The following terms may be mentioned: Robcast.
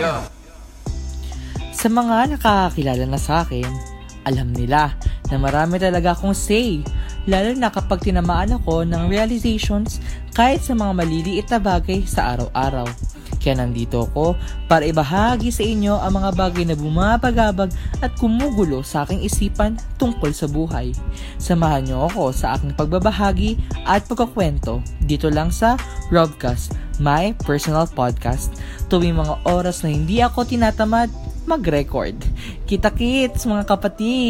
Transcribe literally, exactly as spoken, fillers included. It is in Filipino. Yeah. Sa mga nakakakilala na sa akin, alam nila na marami talaga akong say, lalo na kapag tinamaan ako ng realizations kahit sa mga maliliit na bagay sa araw-araw. Kaya nandito ako para ibahagi sa inyo ang mga bagay na bumabagabag at kumugulo sa aking isipan tungkol sa buhay. Samahan niyo ako sa aking pagbabahagi at pagkukwento dito lang sa Robcast, my personal podcast. Tuwing mga oras na hindi ako tinatamad mag-record. Kita-kits mga kapatid!